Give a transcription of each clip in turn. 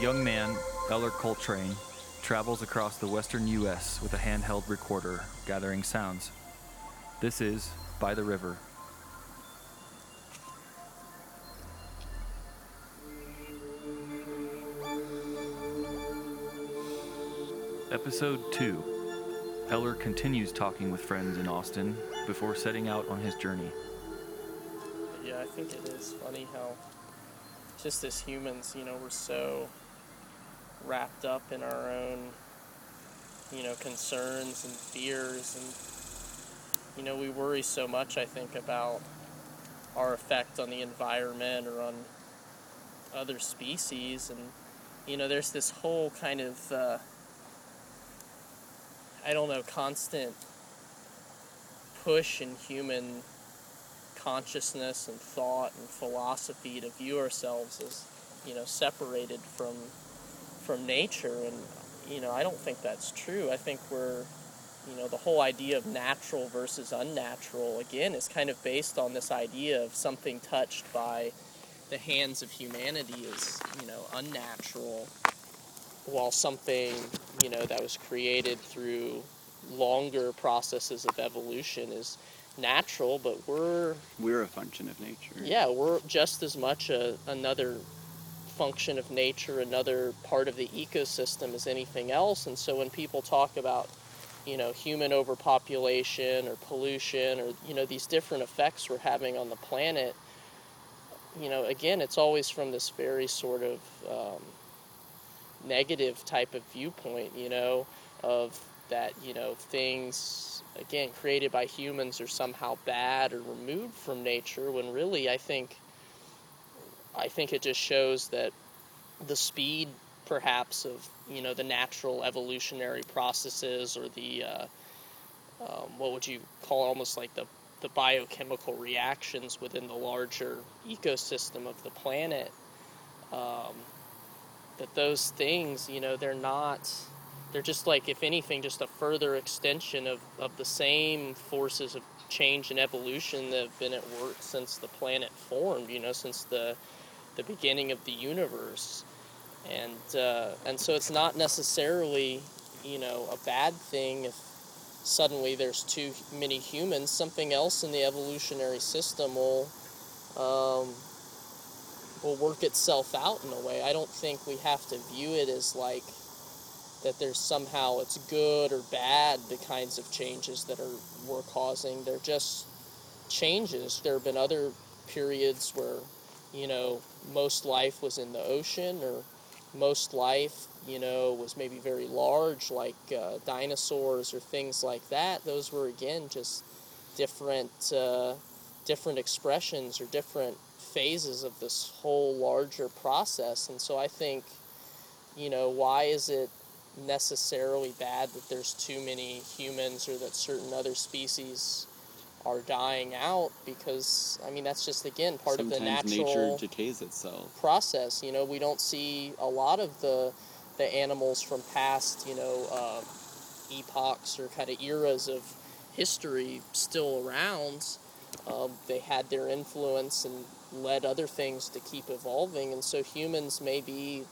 young man, Eller Coltrane, travels across the western U.S. with a handheld recorder, gathering sounds. This is By the River. Episode 2. Eller continues talking with friends in Austin before setting out on his journey. Yeah, I think it is funny how just as humans, you know, we're so wrapped up in our own, you know, concerns and fears, and, you know, we worry so much, I think, about our effect on the environment or on other species. And, you know, there's this whole kind of constant push in human consciousness and thought and philosophy to view ourselves as, you know, separated from nature. And, you know, I don't think that's true. I think we're, you know, the whole idea of natural versus unnatural, again, is kind of based on this idea of something touched by the hands of humanity is, you know, unnatural, while something, you know, that was created through longer processes of evolution is natural. But we're a function of nature. Yeah, we're just as much another function of nature, another part of the ecosystem as anything else. And so when people talk about, you know, human overpopulation or pollution or, you know, these different effects we're having on the planet, you know, again, it's always from this very sort of negative type of viewpoint, you know, of that, you know, things, again, created by humans are somehow bad or removed from nature, when really I think it just shows that the speed, perhaps, of, you know, the natural evolutionary processes, or the, what would you call, almost like the biochemical reactions within the larger ecosystem of the planet, that those things, you know, they're just like, if anything, just a further extension of the same forces of change and evolution that have been at work since the planet formed, you know, since the beginning of the universe. And so it's not necessarily, you know, a bad thing if suddenly there's too many humans. Something else in the evolutionary system will work itself out in a way. I don't think we have to view it as like that there's somehow it's good or bad, the kinds of changes that we're causing. They're just changes. There have been other periods where, you know, most life was in the ocean, or most life, you know, was maybe very large, like dinosaurs or things like that. Those were, again, just different expressions or different phases of this whole larger process. And so I think, you know, why is it necessarily bad that there's too many humans or that certain other species are dying out? Because, I mean, that's just, again, part sometimes of the natural nature decays itself process. You know, we don't see a lot of the animals from past, you know, epochs or kind of eras of history still around. They had their influence and led other things to keep evolving, and so humans may be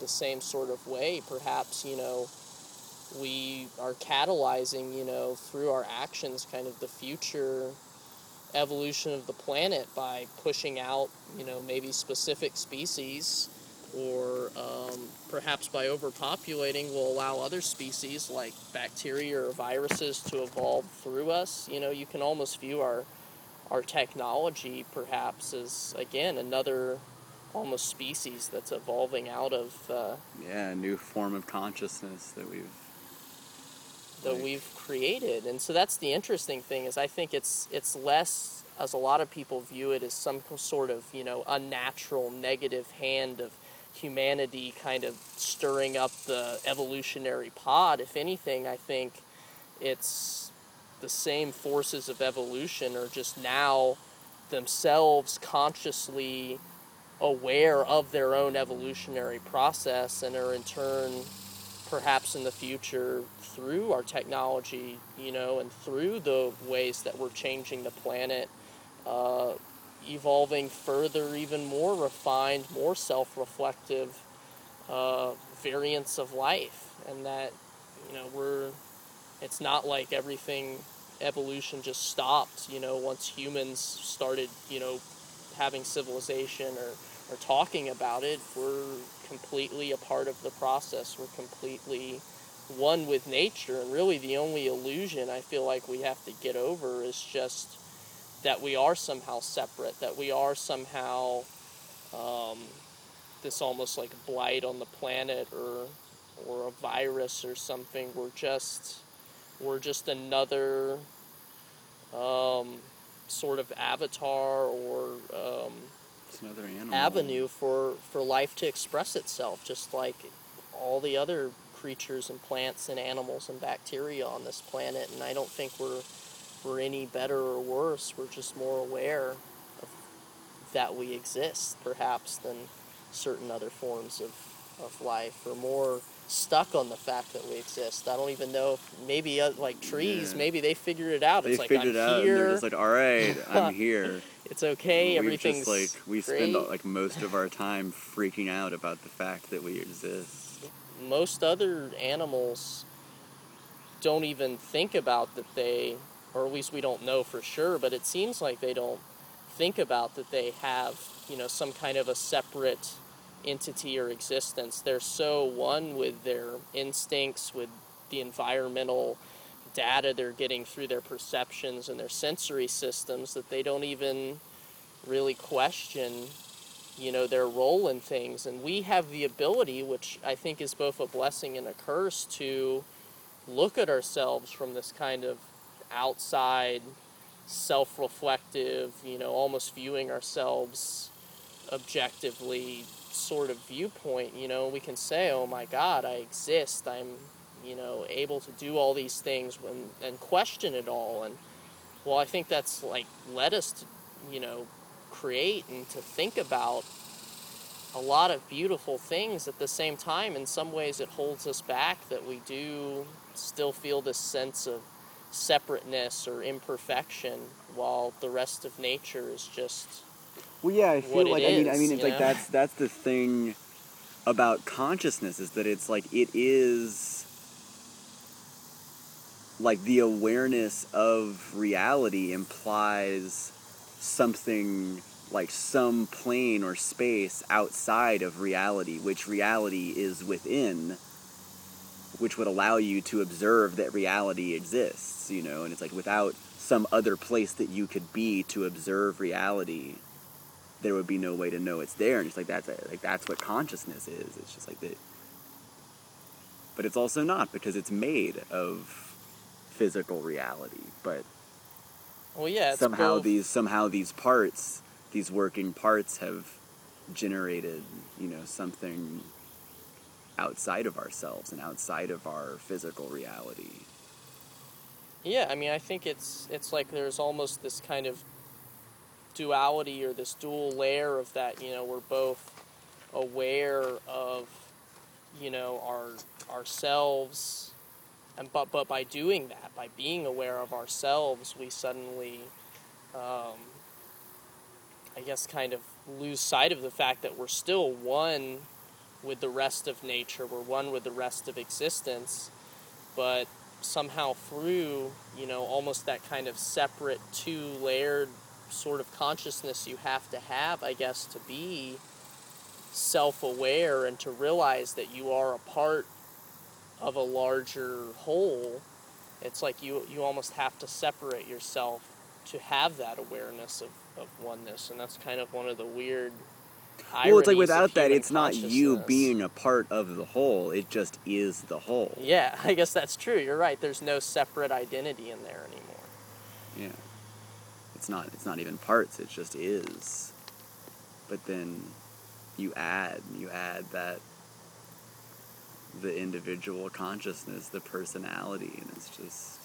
the same sort of way. Perhaps, you know, we are catalyzing, you know, through our actions, kind of the future evolution of the planet by pushing out, you know, maybe specific species, or perhaps by overpopulating will allow other species like bacteria or viruses to evolve through us. You know, you can almost view our technology perhaps as, again, another almost species that's evolving out of a new form of consciousness that we've created. And so that's the interesting thing, is I think it's less, as a lot of people view it, as some sort of, you know, unnatural negative hand of humanity kind of stirring up the evolutionary pod. If anything, I think it's the same forces of evolution are just now themselves consciously aware of their own evolutionary process, and are in turn, perhaps in the future, through our technology, you know, and through the ways that we're changing the planet, evolving further, even more refined, more self-reflective variance of life, and that, you know, it's not like everything, evolution just stopped, you know, once humans started, you know, having civilization or talking about it. We're completely a part of the process. We're completely one with nature, and really the only illusion I feel like we have to get over is just that we are somehow separate, that we are somehow this almost like blight on the planet or a virus or something. We're just another sort of avatar or another animal avenue for life to express itself, just like all the other creatures and plants and animals and bacteria on this planet. And I don't think we're any better or worse. We're just more aware of that we exist, perhaps, than certain other forms of life. We're more stuck on the fact that we exist. I don't even know if maybe like trees, yeah, maybe they figured it out. It's like, I'm out here. They're just like, all right, I'm here. It's okay. We've everything's just, like, we spend like most of our time freaking out about the fact that we exist. Most other animals don't even think about that they, or at least we don't know for sure, but it seems like they don't think about that they have, you know, some kind of a separate entity or existence. They're so one with their instincts, with the environmental data they're getting through their perceptions and their sensory systems, that they don't even really question, you know, their role in things. And we have the ability, which I think is both a blessing and a curse, to look at ourselves from this kind of outside, self-reflective, you know, almost viewing ourselves objectively sort of viewpoint. You know, we can say, oh my God, I exist, I'm, you know, able to do all these things, and question it all. And well, I think that's like led us to, you know, create and to think about a lot of beautiful things. At the same time, in some ways it holds us back, that we do still feel this sense of separateness or imperfection, while the rest of nature is just... Well, yeah, I feel like, I mean, it's like, that's the thing about consciousness, is that it's like, it is like the awareness of reality implies something like some plane or space outside of reality, which reality is within, which would allow you to observe that reality exists, you know. And it's like, without some other place that you could be to observe reality, there would be no way to know it's there. And it's like, that's what consciousness is. It's just like that. But it's also not, because it's made of physical reality. But well, yeah, it's somehow both. These parts, these working parts, have generated, you know, something outside of ourselves and outside of our physical reality. Yeah, I mean, I think it's like there's almost this kind of duality, or this dual layer of that, you know. We're both aware of, you know, ourselves, and but by doing that, by being aware of ourselves, we suddenly, I guess, kind of lose sight of the fact that we're still one with the rest of nature. We're one with the rest of existence, but somehow through, you know, almost that kind of separate, two-layered sort of consciousness you have to have, I guess, to be self-aware and to realize that you are a part of a larger whole. It's like you almost have to separate yourself to have that awareness of oneness. And that's kind of one of the weird ironies. Well, it's like, without that, it's not you being a part of the whole, it just is the whole. Yeah, I guess that's true. You're right. There's no separate identity in there anymore. Yeah. It's not even parts, it just is. But then you add that, the individual consciousness, the personality, and it's just...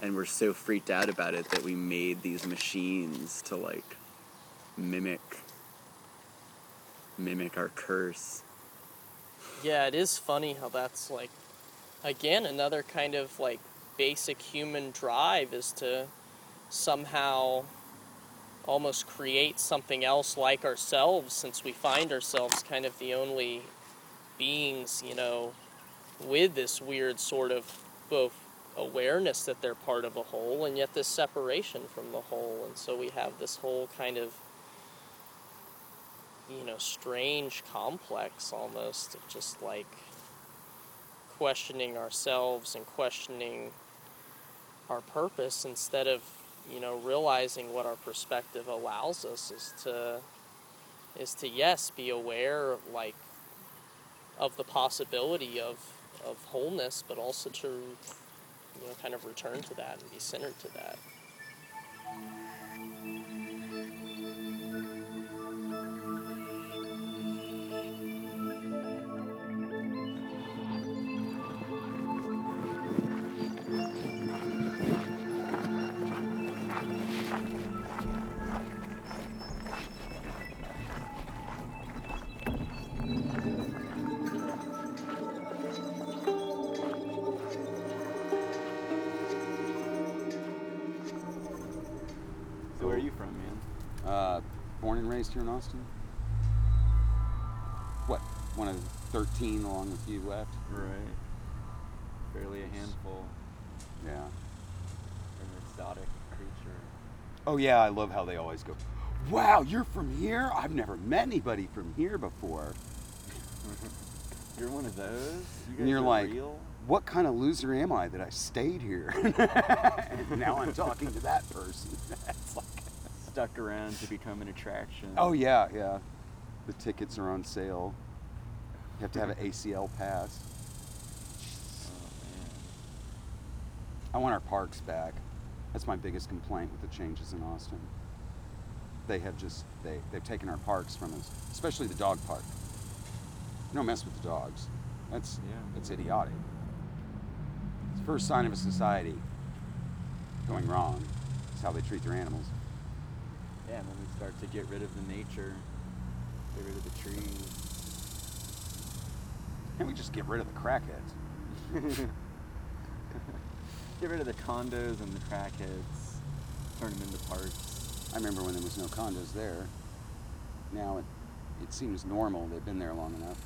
And we're so freaked out about it that we made these machines to, like, mimic our curse. Yeah, it is funny how that's, like, again, another kind of, like, basic human drive, is to somehow almost create something else like ourselves, since we find ourselves kind of the only beings, you know, with this weird sort of both awareness that they're part of a whole and yet this separation from the whole. And so we have this whole kind of, you know, strange complex almost of just like questioning ourselves and questioning our purpose, instead of, you know, realizing what our perspective allows us is to yes, be aware of like of the possibility of wholeness, but also to, you know, kind of return to that and be centered to that. Here in Austin? What? One of 13 along with you left? Right. Barely a handful. Yeah. An exotic creature. Oh yeah, I love how they always go, wow, you're from here? I've never met anybody from here before. You're one of those? You guys and you're like, real? What kind of loser am I that I stayed here? And now I'm talking to that person. It's like, stuck around to become an attraction. Oh yeah, yeah. The tickets are on sale. You have to have an ACL pass. Oh, man. I want our parks back. That's my biggest complaint with the changes in Austin. They have just they've taken our parks from us, especially the dog park. No mess with the dogs. That's idiotic. It's the first sign of a society going wrong. It's how they treat their animals. Yeah, and when we start to get rid of the nature, get rid of the trees. And we just get rid of the crackheads. Get rid of the condos and the crackheads. Turn them into parks. I remember when there was no condos there. Now it seems normal. They've been there long enough.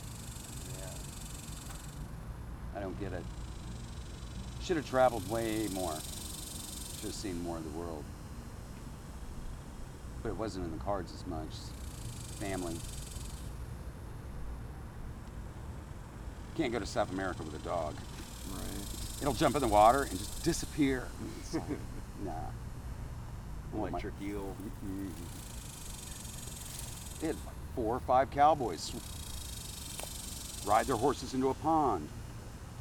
Yeah. I don't get it. Should have traveled way more. Should have seen more of the world. But it wasn't in the cards as much. Family. Can't go to South America with a dog. Right. It'll jump in the water and just disappear. It's like, nah. Electric eel. They had like 4 or 5 cowboys ride their horses into a pond.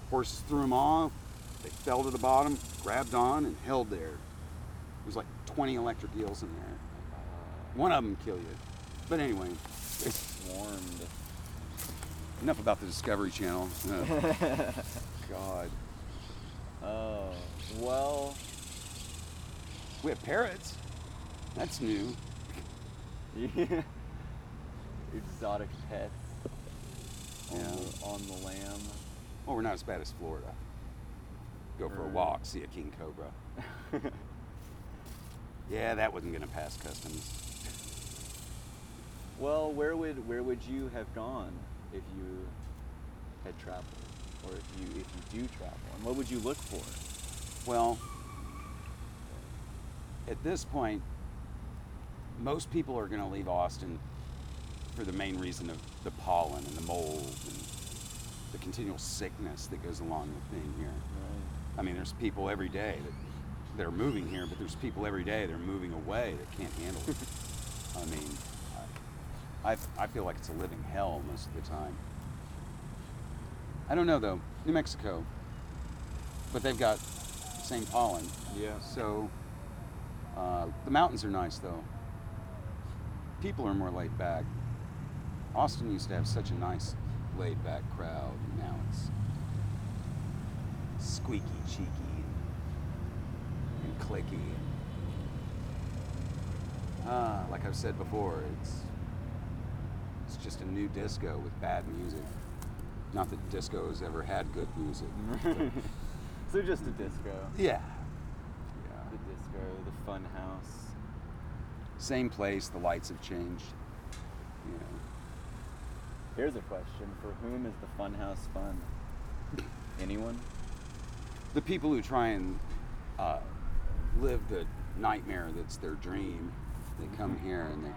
Horses threw them off. They fell to the bottom, grabbed on, and held there. There was like 20 electric eels in there. One of them kill you. But anyway. It's swarmed. Enough about the Discovery Channel. Oh. God. Oh, well. We have parrots. That's new. Yeah. Exotic pets. Yeah. On the lam. Well, we're not as bad as Florida. Go for a walk, see a king cobra. Yeah, that wasn't going to pass customs. Well, where would you have gone if you had traveled, or if you do travel, and what would you look for? Well, at this point, most people are going to leave Austin for the main reason of the pollen and the mold and the continual sickness that goes along with being here. Right. I mean, there's people every day that are moving here, but there's people every day that are moving away that can't handle it. I mean. I feel like it's a living hell most of the time. I don't know though, New Mexico, but they've got the same pollen. Yeah. So the mountains are nice though. People are more laid back. Austin used to have such a nice laid back crowd, and now it's squeaky, cheeky, and clicky. Like I've said before, It's just a new disco with bad music. Not that disco has ever had good music. So just a disco. Yeah. The disco, the fun house. Same place, the lights have changed. You know. Here's a question. For whom is the funhouse fun? Anyone? The people who try and live the nightmare that's their dream. They come here and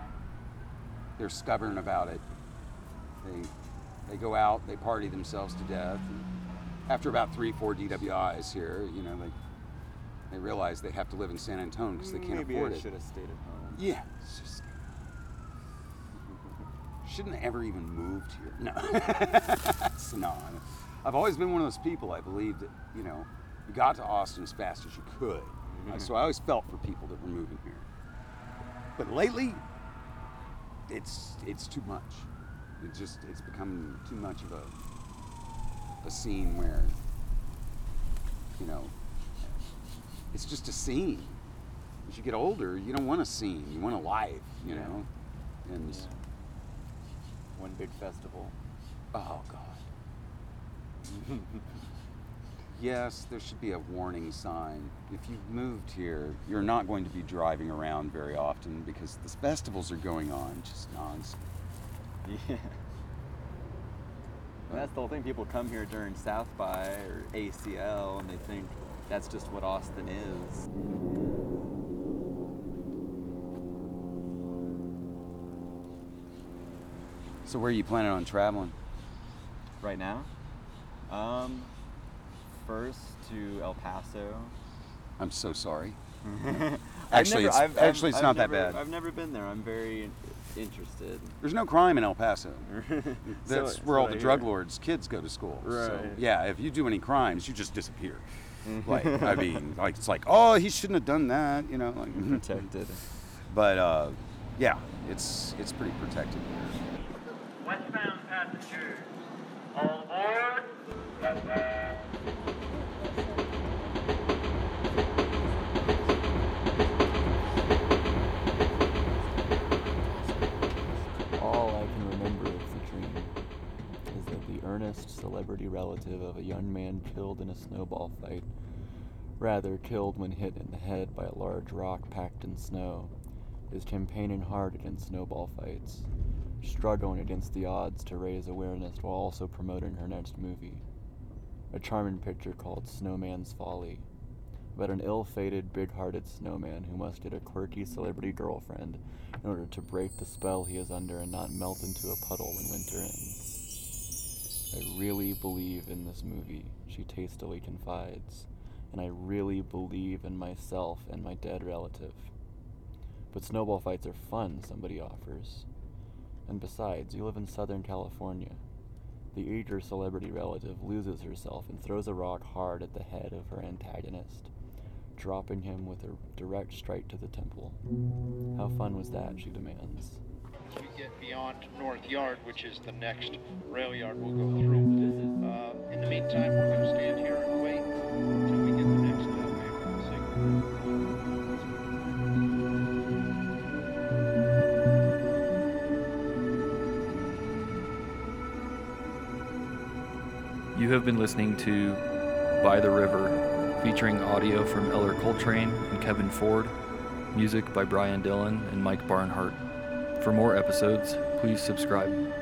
they're stubborn about it. They go out, they party themselves to death. And after about 3-4 DWIs here, you know, they realize they have to live in San Antonio because they can't afford it. Maybe I should have stayed at home. Yeah. Just, shouldn't have ever even moved here. No. No. I've always been one of those people. I believe that, you know, you got to Austin as fast as you could. Mm-hmm. So I always felt for people that were moving here. But lately, it's too much. It's become too much of a scene where, you know, it's just a scene. As you get older, you don't want a scene. You want a life, you know? And one big festival. Oh, God. Yes, there should be a warning sign. If you've moved here, you're not going to be driving around very often because the festivals are going on just nonstop. Yeah. And that's the whole thing. People come here during South by or ACL and they think that's just what Austin is. So where are you planning on traveling? Right now? First to El Paso. I'm so sorry. Actually, it's not that bad. I've never been there. I'm very interested. There's no crime in El Paso. That's where all the drug lords' kids go to school. Right. So, yeah, if you do any crimes, you just disappear. Like, I mean, like, it's like, oh, he shouldn't have done that, you know. Like, protected. But, yeah, it's pretty protected here. Westbound passengers, all aboard. All I can remember of the dream is that the earnest celebrity relative of a young man killed in a snowball fight, rather killed when hit in the head by a large rock packed in snow, is campaigning hard against snowball fights, struggling against the odds to raise awareness while also promoting her next movie. A charming picture called Snowman's Folly, about an ill-fated, big-hearted snowman who must get a quirky celebrity girlfriend in order to break the spell he is under and not melt into a puddle when winter ends. I really believe in this movie, she tastily confides, and I really believe in myself and my dead relative. But snowball fights are fun, somebody offers. And besides, you live in Southern California. The eager celebrity relative loses herself and throws a rock hard at the head of her antagonist, dropping him with a direct strike to the temple. How fun was that, she demands. As we get beyond North Yard, which is the next rail yard we'll go through, in the meantime, we're going to stand here and wait until we get the next signal. You have been listening to By the River, featuring audio from Eller Coltrane and Kevin Ford, music by Brian Dillon and Mike Barnhart. For more episodes, please subscribe.